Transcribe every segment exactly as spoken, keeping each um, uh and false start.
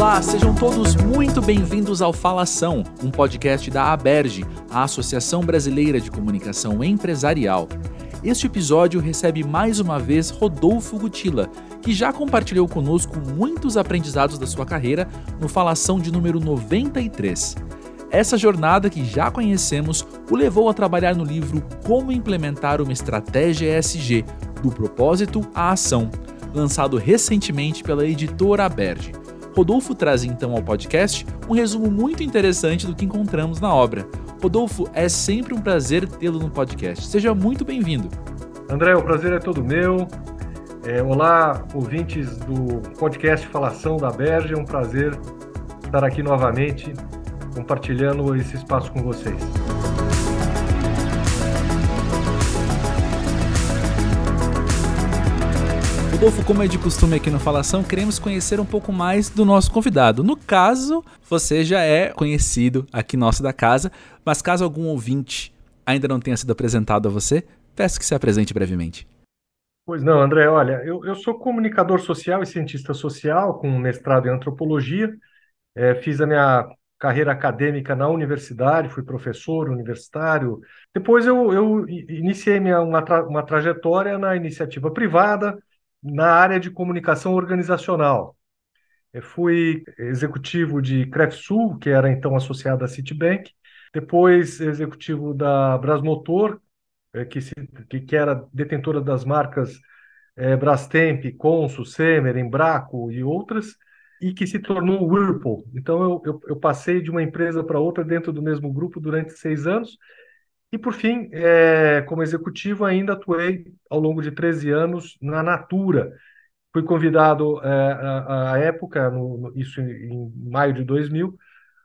Olá, sejam todos muito bem-vindos ao FalAção, um podcast da Aberje, a Associação Brasileira de Comunicação Empresarial. Este episódio recebe mais uma vez Rodolfo Guttilla, que já compartilhou conosco muitos aprendizados da sua carreira no FalAção de número noventa e três. Essa jornada que já conhecemos o levou a trabalhar no livro Como Implementar uma Estratégia E S G: Do Propósito à Ação, lançado recentemente pela editora Aberje. Rodolfo traz então ao podcast um resumo muito interessante do que encontramos na obra. Rodolfo, é sempre um prazer tê-lo no podcast. Seja muito bem-vindo. André, o prazer é todo meu. É, olá, ouvintes do podcast FalAção da Aberje. É um prazer estar aqui novamente, compartilhando esse espaço com vocês. Rodolfo, como é de costume aqui no FalAção, queremos conhecer um pouco mais do nosso convidado. No caso, você já é conhecido aqui nosso da casa, mas caso algum ouvinte ainda não tenha sido apresentado a você, peço que se apresente brevemente. Pois não, André, olha, eu, eu sou comunicador social e cientista social, com mestrado em antropologia, é, fiz a minha carreira acadêmica na universidade, fui professor universitário. Depois eu, eu iniciei minha, uma, tra- uma trajetória na iniciativa privada, na área de comunicação organizacional. Eu fui executivo de CrefSul, que era então associada à Citibank, depois executivo da BrasMotor, que, se, que era detentora das marcas é, Brastemp, Consul, Semer, Embraco e outras, e que se tornou Whirlpool. Então, eu, eu, eu passei de uma empresa para outra dentro do mesmo grupo durante seis anos. E, por fim, é, como executivo, ainda atuei ao longo de treze anos na Natura. Fui convidado, à é, época, no, no, isso em maio de dois mil,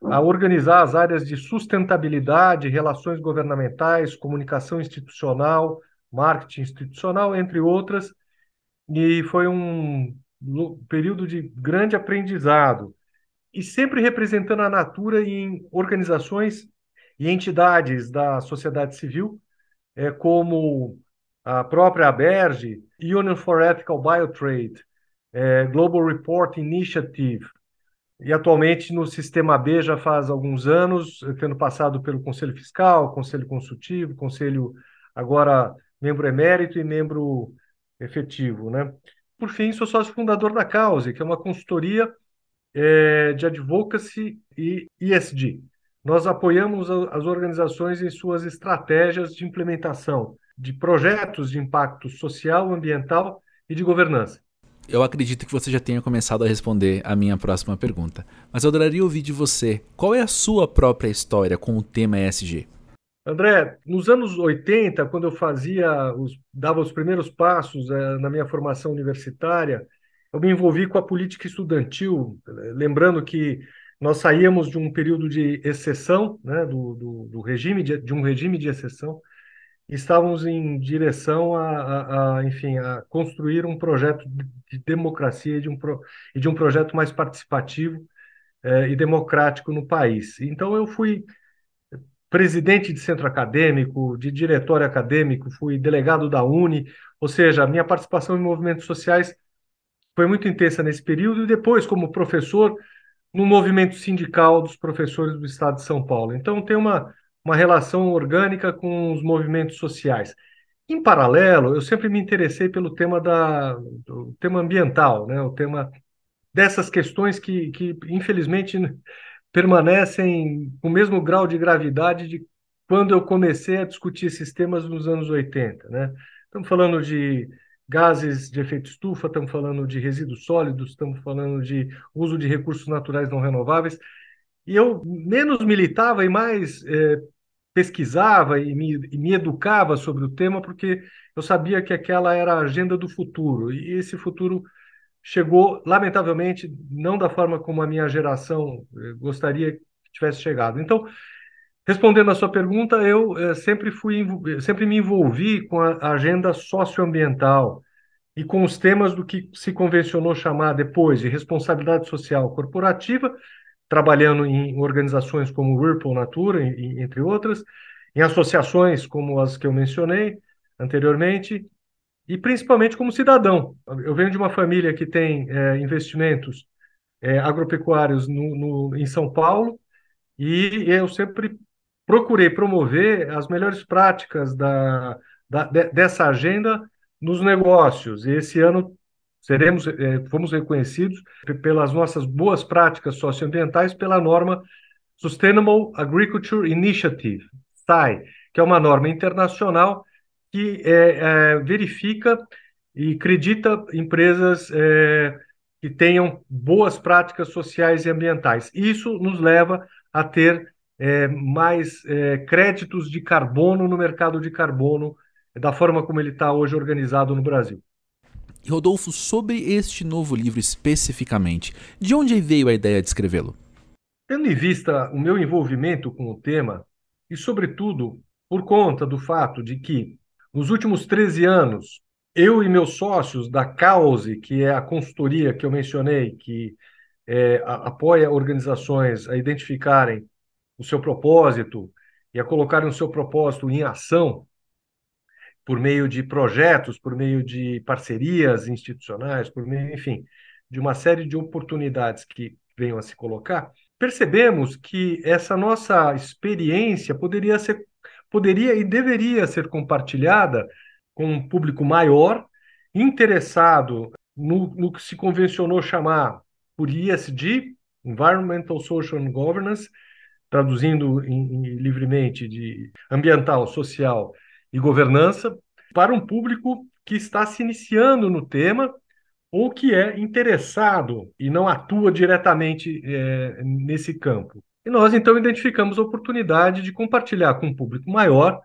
a organizar as áreas de sustentabilidade, relações governamentais, comunicação institucional, marketing institucional, entre outras. E foi um período de grande aprendizado, e sempre representando a Natura em organizações e entidades da sociedade civil, é, como a própria Aberje, Union for Ethical BioTrade, é, Global Reporting Initiative, e atualmente no Sistema B já faz alguns anos, tendo passado pelo Conselho Fiscal, Conselho Consultivo, Conselho agora membro emérito e membro efetivo, né? Por fim, sou sócio fundador da Cause, que é uma consultoria é, de advocacy e E S G. Nós apoiamos as organizações em suas estratégias de implementação de projetos de impacto social, ambiental e de governança. Eu acredito que você já tenha começado a responder a minha próxima pergunta, mas eu adoraria ouvir de você qual é a sua própria história com o tema E S G. André, nos anos oitenta, quando eu fazia os, dava os primeiros passos eh, na minha formação universitária, eu me envolvi com a política estudantil, lembrando que nós saíamos de um período de exceção, né, do, do, do regime de, de um regime de exceção, e estávamos em direção a, a, a, enfim, a construir um projeto de democracia e de um, pro, e de um projeto mais participativo eh, e democrático no país. Então eu fui presidente de centro acadêmico, de diretório acadêmico, fui delegado da UNE, ou seja, a minha participação em movimentos sociais foi muito intensa nesse período, e depois, como professor, no movimento sindical dos professores do Estado de São Paulo. Então, tem uma, uma relação orgânica com os movimentos sociais. Em paralelo, eu sempre me interessei pelo tema, da, do tema ambiental, né? O tema dessas questões que, que infelizmente, permanecem com o mesmo grau de gravidade de quando eu comecei a discutir esses temas nos anos oitenta. Né? Estamos falando de gases de efeito estufa, estamos falando de resíduos sólidos, estamos falando de uso de recursos naturais não renováveis. E eu menos militava e mais eh, pesquisava e me, e me educava sobre o tema, porque eu sabia que aquela era a agenda do futuro. E esse futuro chegou, lamentavelmente, não da forma como a minha geração gostaria que tivesse chegado. Então, respondendo à sua pergunta, eu eh, sempre, fui, sempre me envolvi com a agenda socioambiental e com os temas do que se convencionou chamar depois de responsabilidade social corporativa, trabalhando em organizações como Whirlpool, Natura, em, entre outras, em associações como as que eu mencionei anteriormente, e principalmente como cidadão. Eu venho de uma família que tem é, investimentos é, agropecuários no, no, em São Paulo, e eu sempre procurei promover as melhores práticas da, da, de, dessa agenda nos negócios. E esse ano seremos, é, fomos reconhecidos pelas nossas boas práticas socioambientais pela norma Sustainable Agriculture Initiative, S A I, que é uma norma internacional que é, é, verifica e acredita empresas é, que tenham boas práticas sociais e ambientais. Isso nos leva a ter é, mais é, créditos de carbono no mercado de carbono, da forma como ele está hoje organizado no Brasil. E Rodolfo, sobre este novo livro especificamente, de onde veio a ideia de escrevê-lo? Tendo em vista o meu envolvimento com o tema, e sobretudo por conta do fato de que, nos últimos treze anos, eu e meus sócios da Cause, que é a consultoria que eu mencionei, que é, a, apoia organizações a identificarem o seu propósito e a colocarem o seu propósito em ação por meio de projetos, por meio de parcerias institucionais, por meio, enfim, de uma série de oportunidades que venham a se colocar, percebemos que essa nossa experiência poderia ser, poderia e deveria ser compartilhada com um público maior, interessado no, no que se convencionou chamar por E S G, Environmental, Social and Governance, traduzindo em, em, livremente de ambiental, social e governança, para um público que está se iniciando no tema ou que é interessado e não atua diretamente é, nesse campo. E nós, então, identificamos a oportunidade de compartilhar com um público maior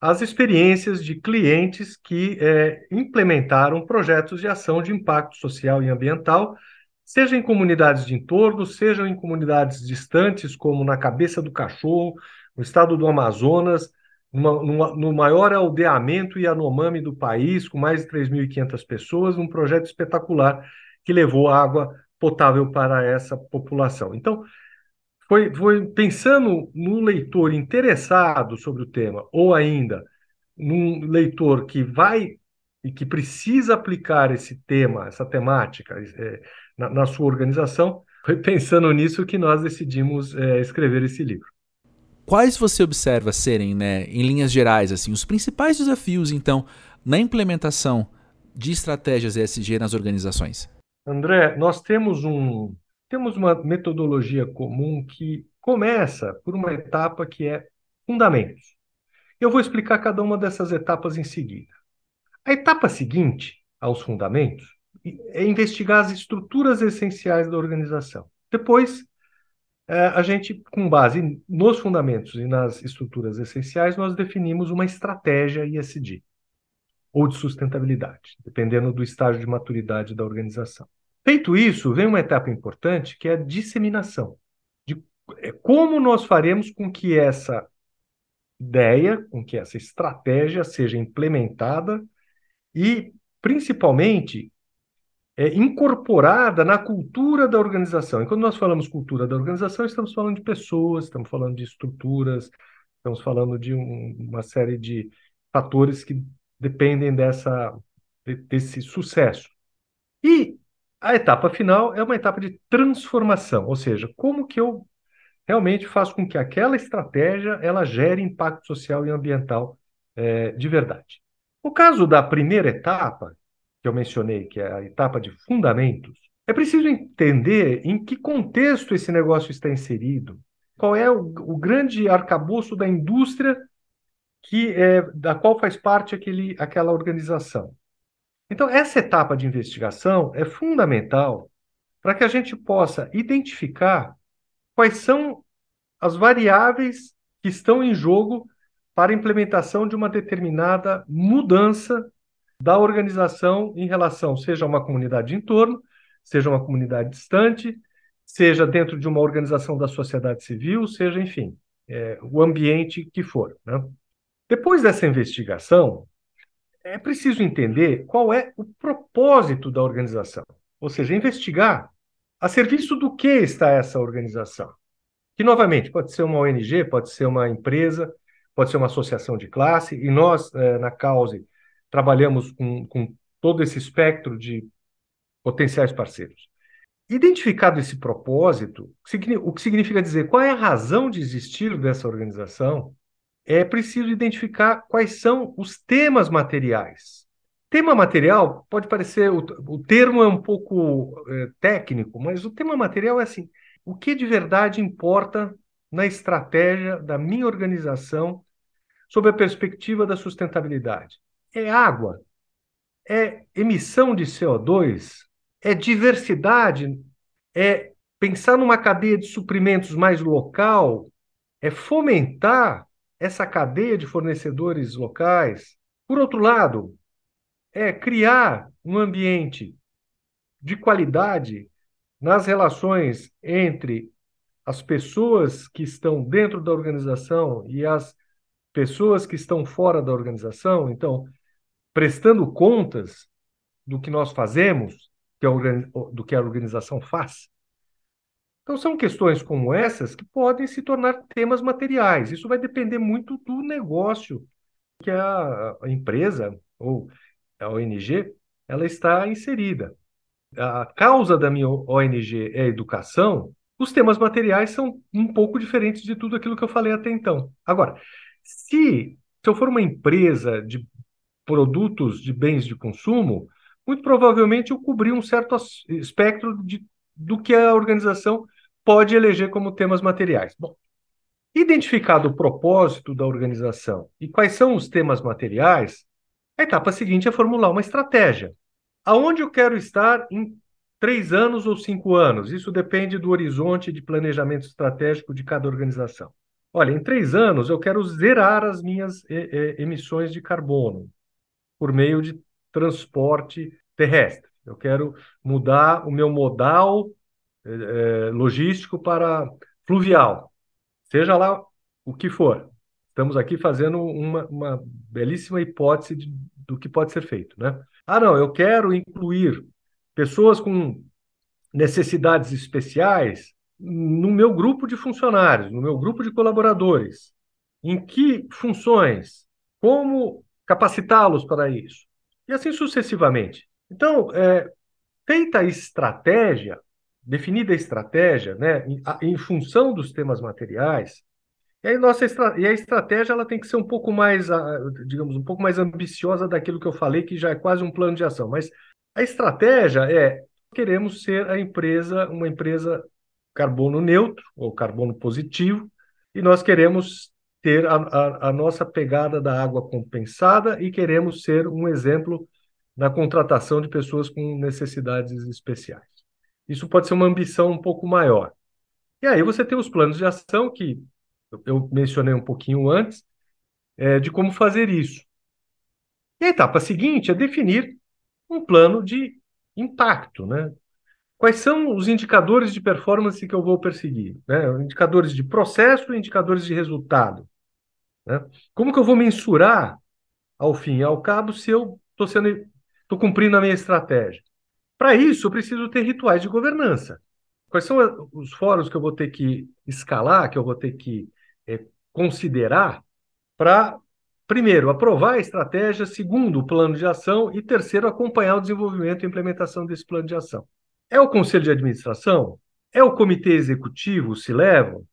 as experiências de clientes que é, implementaram projetos de ação de impacto social e ambiental, seja em comunidades de entorno, seja em comunidades distantes, como na Cabeça do Cachorro, no estado do Amazonas, Numa, numa, no maior aldeamento Yanomami do país, com mais de três mil e quinhentas pessoas, num projeto espetacular que levou água potável para essa população. Então, foi, foi pensando no leitor interessado sobre o tema, ou ainda num leitor que vai e que precisa aplicar esse tema, essa temática é, na, na sua organização, foi pensando nisso que nós decidimos é, escrever esse livro. Quais você observa serem, né, em linhas gerais, assim, os principais desafios, então, na implementação de estratégias E S G nas organizações? André, nós temos, um, temos uma metodologia comum que começa por uma etapa que é fundamentos. Eu vou explicar cada uma dessas etapas em seguida. A etapa seguinte aos fundamentos é investigar as estruturas essenciais da organização. Depois, a gente, com base nos fundamentos e nas estruturas essenciais, nós definimos uma estratégia E S G, ou de sustentabilidade, dependendo do estágio de maturidade da organização. Feito isso, vem uma etapa importante, que é a disseminação. De como nós faremos com que essa ideia, com que essa estratégia seja implementada e, principalmente, É, incorporada na cultura da organização. E quando nós falamos cultura da organização, estamos falando de pessoas, estamos falando de estruturas, estamos falando de um, uma série de fatores que dependem dessa, desse sucesso. E a etapa final é uma etapa de transformação, ou seja, como que eu realmente faço com que aquela estratégia ela gere impacto social e ambiental é, de verdade. No caso da primeira etapa, que eu mencionei, que é a etapa de fundamentos, é preciso entender em que contexto esse negócio está inserido, qual é o, o grande arcabouço da indústria que, é, da qual faz parte aquele, aquela organização. Então, essa etapa de investigação é fundamental para que a gente possa identificar quais são as variáveis que estão em jogo para a implementação de uma determinada mudança da organização em relação, seja uma comunidade de entorno, seja uma comunidade distante, seja dentro de uma organização da sociedade civil, seja, enfim, é, o ambiente que for, né? Depois dessa investigação, é preciso entender qual é o propósito da organização, ou seja, investigar a serviço do que está essa organização, que, novamente, pode ser uma O N G, pode ser uma empresa, pode ser uma associação de classe, e nós, é, na Cause, trabalhamos com, com todo esse espectro de potenciais parceiros. Identificado esse propósito, o que significa dizer qual é a razão de existir dessa organização, é preciso identificar quais são os temas materiais. Tema material pode parecer, o, o termo é um pouco é, técnico, mas o tema material é assim, o que de verdade importa na estratégia da minha organização sob a perspectiva da sustentabilidade? É água? É emissão de C O dois? É diversidade, é pensar numa cadeia de suprimentos mais local, é fomentar essa cadeia de fornecedores locais. Por outro lado, é criar um ambiente de qualidade nas relações entre as pessoas que estão dentro da organização e as pessoas que estão fora da organização. Então, prestando contas do que nós fazemos, do que a organização faz. Então, são questões como essas que podem se tornar temas materiais. Isso vai depender muito do negócio que a empresa ou a O N G ela está inserida. A causa da minha O N G é a educação. Os temas materiais são um pouco diferentes de tudo aquilo que eu falei até então. Agora, se, se eu for uma empresa de produtos de bens de consumo, muito provavelmente eu cobri um certo espectro de, do que a organização pode eleger como temas materiais. Bom, identificado o propósito da organização e quais são os temas materiais, a etapa seguinte é formular uma estratégia. Aonde eu quero estar em três anos ou cinco anos? Isso depende do horizonte de planejamento estratégico de cada organização. Olha, em três anos eu quero zerar as minhas eh, eh, emissões de carbono por meio de transporte terrestre. Eu quero mudar o meu modal eh, logístico para fluvial, seja lá o que for. Estamos aqui fazendo uma, uma belíssima hipótese de, do que pode ser feito, né? Ah, não, eu quero incluir pessoas com necessidades especiais no meu grupo de funcionários, no meu grupo de colaboradores. Em que funções? Como capacitá-los para isso? E assim sucessivamente. Então, é, feita a estratégia, definida a estratégia, né, em, a, em função dos temas materiais, e, aí nossa estra- e a estratégia ela tem que ser um pouco mais, a, digamos, um pouco mais ambiciosa daquilo que eu falei, que já é quase um plano de ação. Mas a estratégia é, queremos ser a empresa, uma empresa carbono neutro, ou carbono positivo, e nós queremos ter a, a, a nossa pegada da água compensada e queremos ser um exemplo na contratação de pessoas com necessidades especiais. Isso pode ser uma ambição um pouco maior. E aí você tem os planos de ação, que eu mencionei um pouquinho antes, é, de como fazer isso. E a etapa seguinte é definir um plano de impacto, né? Quais são os indicadores de performance que eu vou perseguir, né? Indicadores de processo e indicadores de resultado. Né? Como que eu vou mensurar, ao fim e ao cabo, se eu estou sendo, estou cumprindo a minha estratégia? Para isso, eu preciso ter rituais de governança. Quais são os fóruns que eu vou ter que escalar, que eu vou ter que é, considerar para, primeiro, aprovar a estratégia, segundo, o plano de ação e, terceiro, acompanhar o desenvolvimento e implementação desse plano de ação. É o conselho de administração? É o comitê executivo, se levam?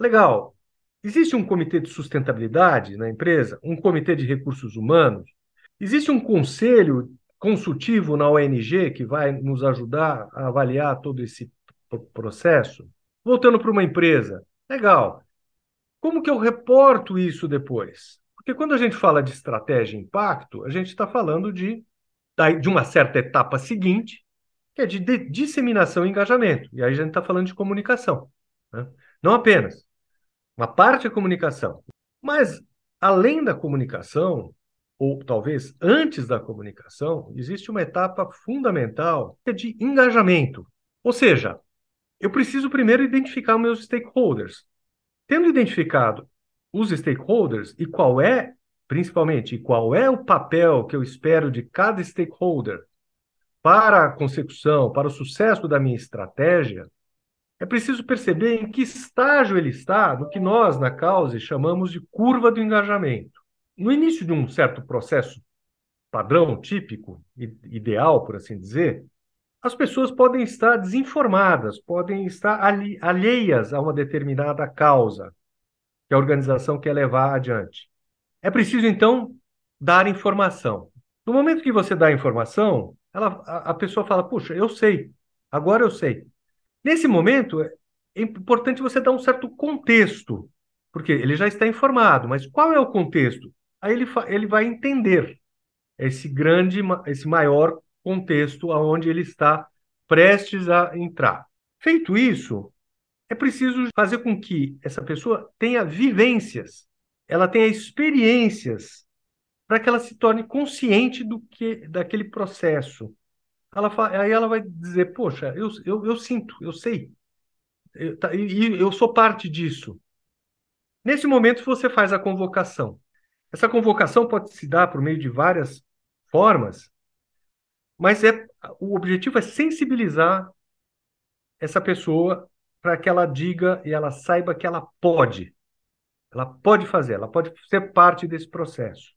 Legal. Existe um comitê de sustentabilidade na empresa? Um comitê de recursos humanos? Existe um conselho consultivo na O N G que vai nos ajudar a avaliar todo esse processo? Voltando para uma empresa. Legal. Como que eu reporto isso depois? Porque quando a gente fala de estratégia e impacto, a gente está falando de, de uma certa etapa seguinte, que é de, de disseminação e engajamento. E aí a gente está falando de comunicação. Né? Não apenas. Uma parte é comunicação. Mas, além da comunicação, ou talvez antes da comunicação, existe uma etapa fundamental que é de engajamento. Ou seja, eu preciso primeiro identificar os meus stakeholders. Tendo identificado os stakeholders e qual é, principalmente, qual é o papel que eu espero de cada stakeholder para a consecução, para o sucesso da minha estratégia, é preciso perceber em que estágio ele está, do que nós, na Cause, chamamos de curva do engajamento. No início de um certo processo padrão, típico, ideal, por assim dizer, as pessoas podem estar desinformadas, podem estar alheias a uma determinada causa que a organização quer levar adiante. É preciso, então, dar informação. No momento que você dá a informação, ela, a, a pessoa fala, puxa, eu sei, agora eu sei. Nesse momento, é importante você dar um certo contexto, porque ele já está informado, mas qual é o contexto? Aí ele, ele vai entender esse grande, esse maior contexto aonde ele está prestes a entrar. Feito isso, é preciso fazer com que essa pessoa tenha vivências, ela tenha experiências, para que ela se torne consciente do que, daquele processo. Ela fala, aí ela vai dizer, poxa, eu, eu, eu sinto, eu sei, eu, tá, e eu sou parte disso. Nesse momento, você faz a convocação. Essa convocação pode se dar por meio de várias formas, mas é, o objetivo é sensibilizar essa pessoa para que ela diga e ela saiba que ela pode. Ela pode fazer, ela pode ser parte desse processo.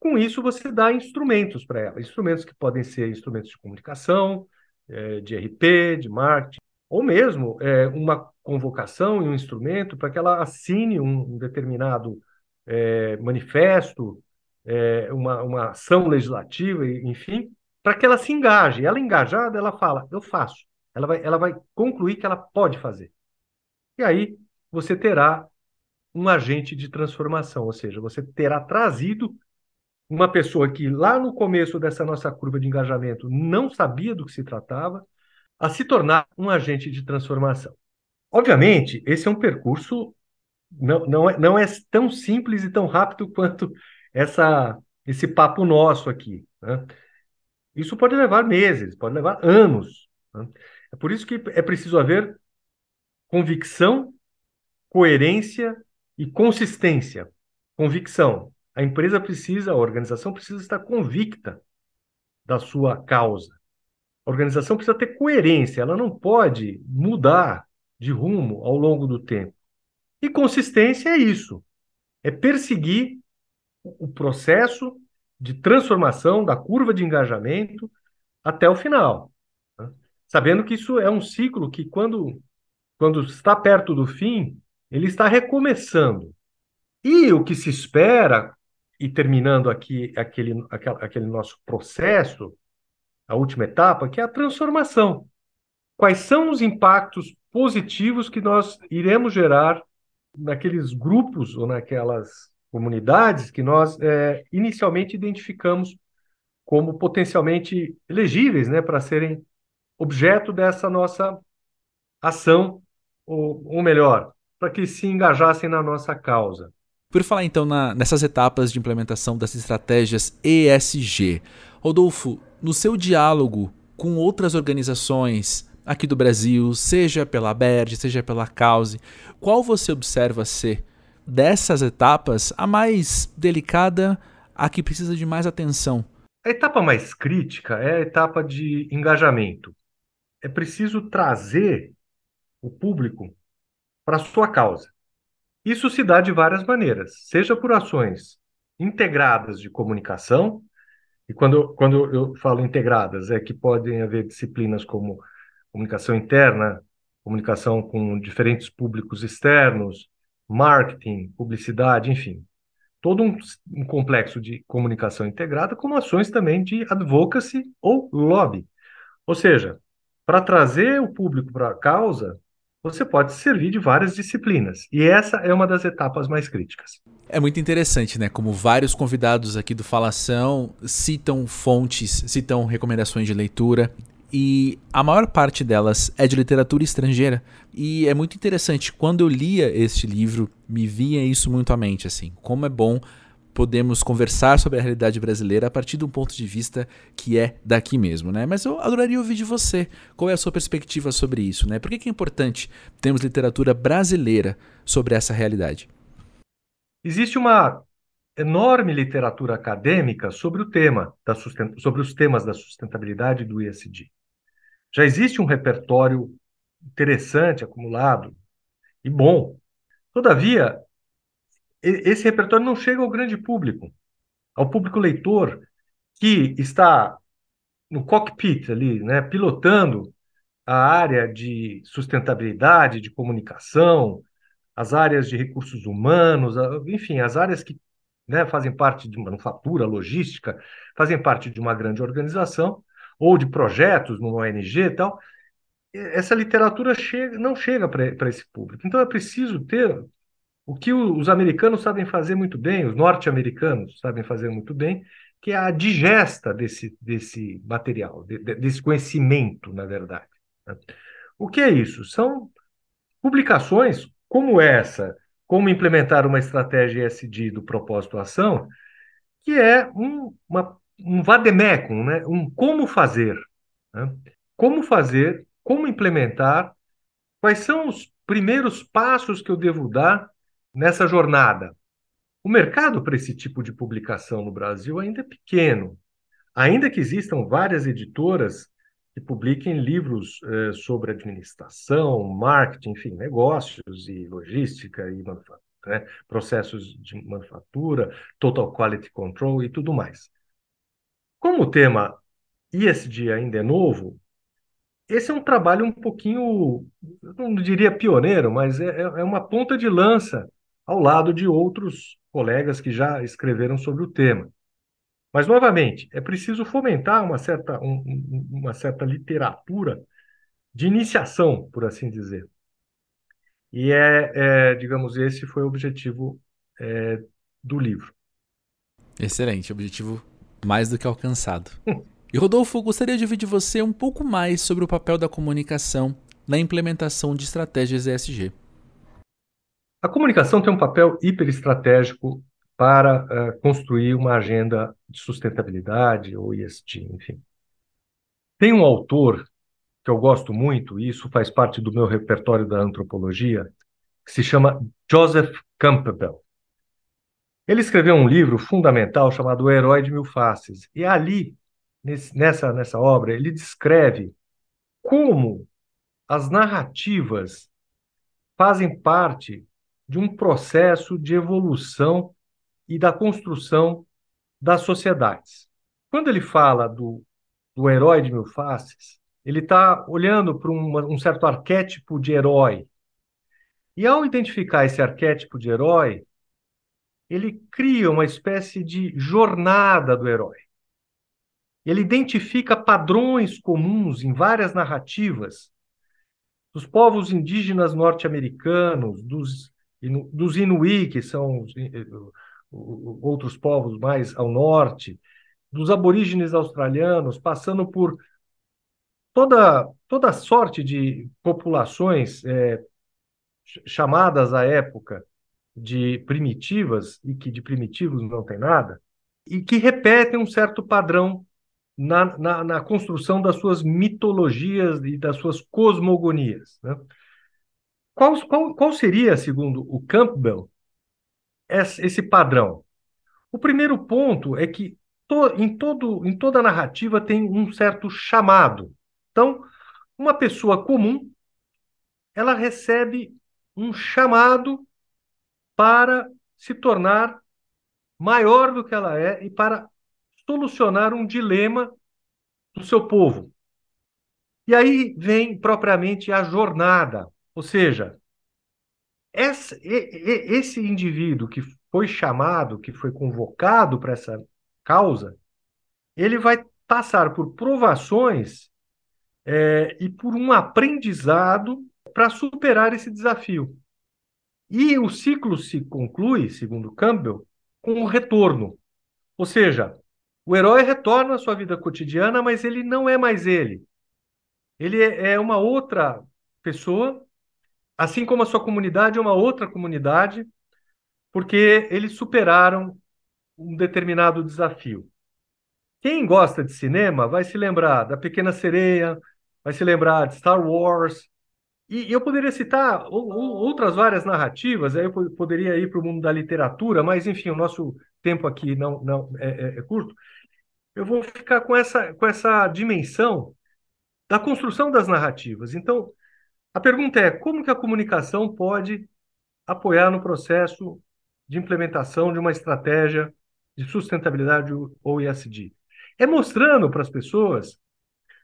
Com isso, você dá instrumentos para ela, instrumentos que podem ser instrumentos de comunicação, de R P, de marketing, ou mesmo uma convocação e um instrumento para que ela assine um determinado manifesto, uma, uma ação legislativa, enfim, para que ela se engaje. Ela engajada, ela fala, eu faço. Ela vai, ela vai concluir que ela pode fazer. E aí você terá um agente de transformação, ou seja, você terá trazido uma pessoa que lá no começo dessa nossa curva de engajamento não sabia do que se tratava, a se tornar um agente de transformação. Obviamente, esse é um percurso, não, não, é, não é tão simples e tão rápido quanto essa, esse papo nosso aqui, né? Isso pode levar meses, pode levar anos, né? É por isso que é preciso haver convicção, coerência e consistência. Convicção. A empresa precisa, a organização precisa estar convicta da sua causa. A organização precisa ter coerência, ela não pode mudar de rumo ao longo do tempo. E consistência é isso, é perseguir o processo de transformação da curva de engajamento até o final, né? Sabendo que isso é um ciclo que, quando, quando está perto do fim, ele está recomeçando. E o que se espera, e terminando aqui aquele, aquele nosso processo, a última etapa, que é a transformação. Quais são os impactos positivos que nós iremos gerar naqueles grupos ou naquelas comunidades que nós é, inicialmente identificamos como potencialmente elegíveis, né, para serem objeto dessa nossa ação, ou, ou melhor, para que se engajassem na nossa causa. Por falar então na, nessas etapas de implementação das estratégias E S G, Rodolfo, no seu diálogo com outras organizações aqui do Brasil, seja pela Aberje, seja pela Cause, qual você observa ser dessas etapas a mais delicada, a que precisa de mais atenção? A etapa mais crítica é a etapa de engajamento. É preciso trazer o público para a sua causa. Isso se dá de várias maneiras, seja por ações integradas de comunicação, e quando, quando eu falo integradas, é que podem haver disciplinas como comunicação interna, comunicação com diferentes públicos externos, marketing, publicidade, enfim. Todo um, um complexo de comunicação integrada, como ações também de advocacy ou lobby. Ou seja, para trazer o público para a causa, você pode servir de várias disciplinas. E essa é uma das etapas mais críticas. É muito interessante, né? Como vários convidados aqui do FalAção citam fontes, citam recomendações de leitura. E a maior parte delas é de literatura estrangeira. E é muito interessante. Quando eu lia este livro, me vinha isso muito à mente, assim. Como é bom podemos conversar sobre a realidade brasileira a partir de um ponto de vista que é daqui mesmo, né? Mas eu adoraria ouvir de você. Qual é a sua perspectiva sobre isso, né? Por que que é importante termos literatura brasileira sobre essa realidade? Existe uma enorme literatura acadêmica sobre o tema da sustent... sobre os temas da sustentabilidade e do E S G. Já existe um repertório interessante, acumulado e bom. Todavia, esse repertório não chega ao grande público, ao público leitor que está no cockpit ali, né, pilotando a área de sustentabilidade, de comunicação, as áreas de recursos humanos, enfim, as áreas que, né, fazem parte de manufatura, logística, fazem parte de uma grande organização, ou de projetos numa O N G e tal, essa literatura chega, não chega para esse público. Então é preciso ter o que os americanos sabem fazer muito bem, os norte-americanos sabem fazer muito bem, que é a digesta desse, desse material, de, desse conhecimento, na verdade. O que é isso? São publicações como essa, Como Implementar uma Estratégia E S G: Do Propósito à Ação, que é um, uma, um vademecum, né? Um como fazer, né? Como fazer, como implementar, quais são os primeiros passos que eu devo dar nessa jornada. O mercado para esse tipo de publicação no Brasil ainda é pequeno, ainda que existam várias editoras que publiquem livros eh, sobre administração, marketing, enfim, negócios e logística, e né, processos de manufatura, total quality control e tudo mais. Como o tema E S G ainda é novo, esse é um trabalho um pouquinho, eu não diria pioneiro, mas é, é uma ponta de lança ao lado de outros colegas que já escreveram sobre o tema. Mas, novamente, é preciso fomentar uma certa, um, uma certa literatura de iniciação, por assim dizer. E, é, é, digamos, esse foi o objetivo é, do livro. Excelente, objetivo mais do que alcançado. E, Rodolfo, gostaria de ouvir de você um pouco mais sobre o papel da comunicação na implementação de estratégias E S G. A comunicação tem um papel hiperestratégico para uh, construir uma agenda de sustentabilidade, ou E S G, enfim. Tem um autor que eu gosto muito, e isso faz parte do meu repertório da antropologia, que se chama Joseph Campbell. Ele escreveu um livro fundamental chamado O Herói de Mil Faces, e ali, nesse, nessa, nessa obra, ele descreve como as narrativas fazem parte de um processo de evolução e da construção das sociedades. Quando ele fala do, do herói de mil faces, ele está olhando para um, um certo arquétipo de herói. E ao identificar esse arquétipo de herói, ele cria uma espécie de jornada do herói. Ele identifica padrões comuns em várias narrativas dos povos indígenas norte-americanos, dos, dos Inuit, que são os outros povos mais ao norte, dos aborígenes australianos, passando por toda, toda sorte de populações é, chamadas à época de primitivas, e que de primitivos não tem nada, e que repetem um certo padrão na, na, na construção das suas mitologias e das suas cosmogonias, né? Qual, qual, qual seria, segundo o Campbell, esse padrão? O primeiro ponto é que to, em, todo, em toda narrativa tem um certo chamado. Então, uma pessoa comum, ela recebe um chamado para se tornar maior do que ela é e para solucionar um dilema do seu povo. E aí vem propriamente a jornada, ou seja, Esse, esse indivíduo que foi chamado, que foi convocado para essa causa, ele vai passar por provações é, e por um aprendizado para superar esse desafio. E o ciclo se conclui, segundo Campbell, com um retorno. Ou seja, o herói retorna à sua vida cotidiana, mas ele não é mais ele. Ele é uma outra pessoa, assim como a sua comunidade é uma outra comunidade, porque eles superaram um determinado desafio. Quem gosta de cinema vai se lembrar da Pequena Sereia, vai se lembrar de Star Wars, e eu poderia citar outras várias narrativas, aí eu poderia ir para o mundo da literatura, mas, enfim, o nosso tempo aqui não, não, é, é curto. Eu vou ficar com essa, com essa dimensão da construção das narrativas. Então, a pergunta é: como que a comunicação pode apoiar no processo de implementação de uma estratégia de sustentabilidade ou E S G? é mostrando para as pessoas,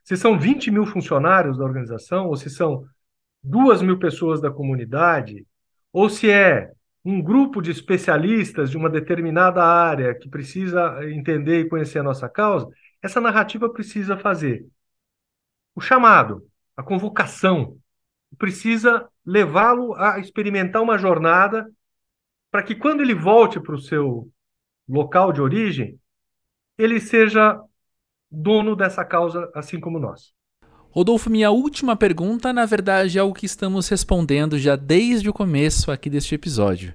se são vinte mil funcionários da organização, ou se são duas mil pessoas da comunidade, ou se é um grupo de especialistas de uma determinada área que precisa entender e conhecer a nossa causa, essa narrativa precisa fazer o chamado, a convocação, precisa levá-lo a experimentar uma jornada para que quando ele volte para o seu local de origem, ele seja dono dessa causa, assim como nós. Rodolfo, minha última pergunta, na verdade, é algo que estamos respondendo já desde o começo aqui deste episódio.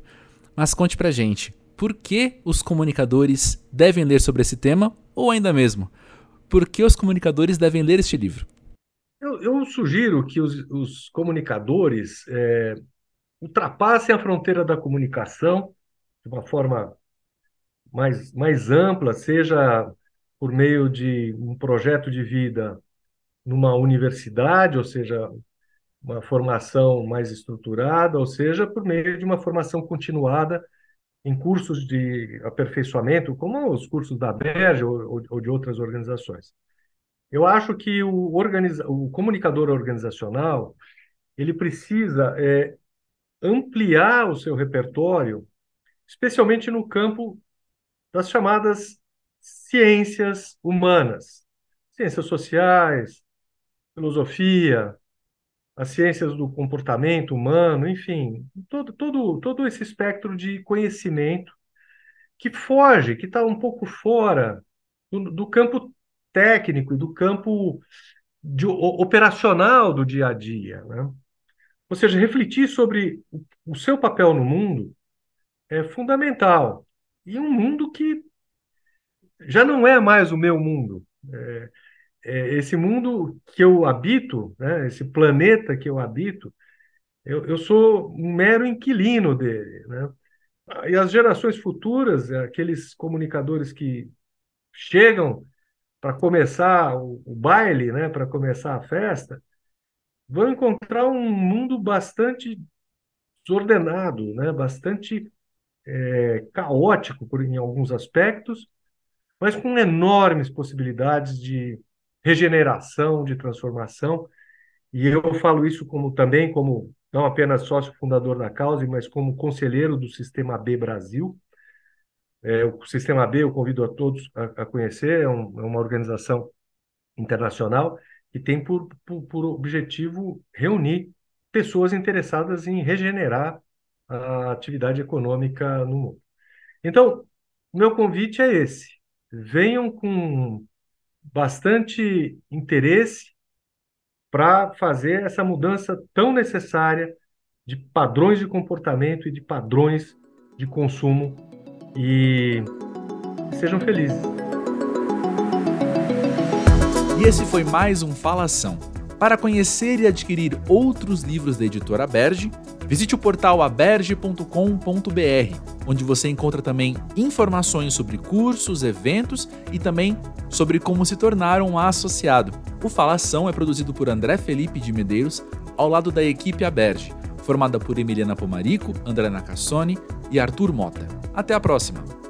Mas conte pra gente, por que os comunicadores devem ler sobre esse tema? Ou ainda mesmo, por que os comunicadores devem ler este livro? Eu, eu sugiro que os, os comunicadores é, ultrapassem a fronteira da comunicação de uma forma mais, mais ampla, seja por meio de um projeto de vida numa universidade, ou seja, uma formação mais estruturada, ou seja, por meio de uma formação continuada em cursos de aperfeiçoamento, como os cursos da Aberje ou, ou de outras organizações. Eu acho que o, organiza... o comunicador organizacional ele precisa é, ampliar o seu repertório, especialmente no campo das chamadas ciências humanas, ciências sociais, filosofia, as ciências do comportamento humano, enfim, todo, todo, todo esse espectro de conhecimento que foge, que está um pouco fora do, do campo técnico e do campo de, o, operacional do dia a dia, né? Ou seja, refletir sobre o, o seu papel no mundo é fundamental. E um mundo que já não é mais o meu mundo. É, é, esse mundo que eu habito, né, esse planeta que eu habito, eu, eu sou um mero inquilino dele, né? E as gerações futuras, aqueles comunicadores que chegam para começar o, o baile, né, para começar a festa, vão encontrar um mundo bastante desordenado, né, bastante é, caótico por, em alguns aspectos, mas com enormes possibilidades de regeneração, de transformação. E eu falo isso como, também como não apenas sócio fundador da Cause, mas como conselheiro do Sistema B Brasil. É, o Sistema B, eu convido a todos a, a conhecer, é, um, é uma organização internacional que tem por, por, por objetivo reunir pessoas interessadas em regenerar a atividade econômica no mundo. Então, o meu convite é esse. Venham com bastante interesse para fazer essa mudança tão necessária de padrões de comportamento e de padrões de consumo e sejam felizes. E esse foi mais um FalAção. Para conhecer e adquirir outros livros da editora Aberje, visite o portal aberje ponto com ponto br, onde você encontra também informações sobre cursos, eventos e também sobre como se tornar um associado. O FalAção é produzido por André Felipe de Medeiros, ao lado da equipe Aberje, formada por Emiliana Pomarico, André Nacassone e Arthur Mota. Até a próxima!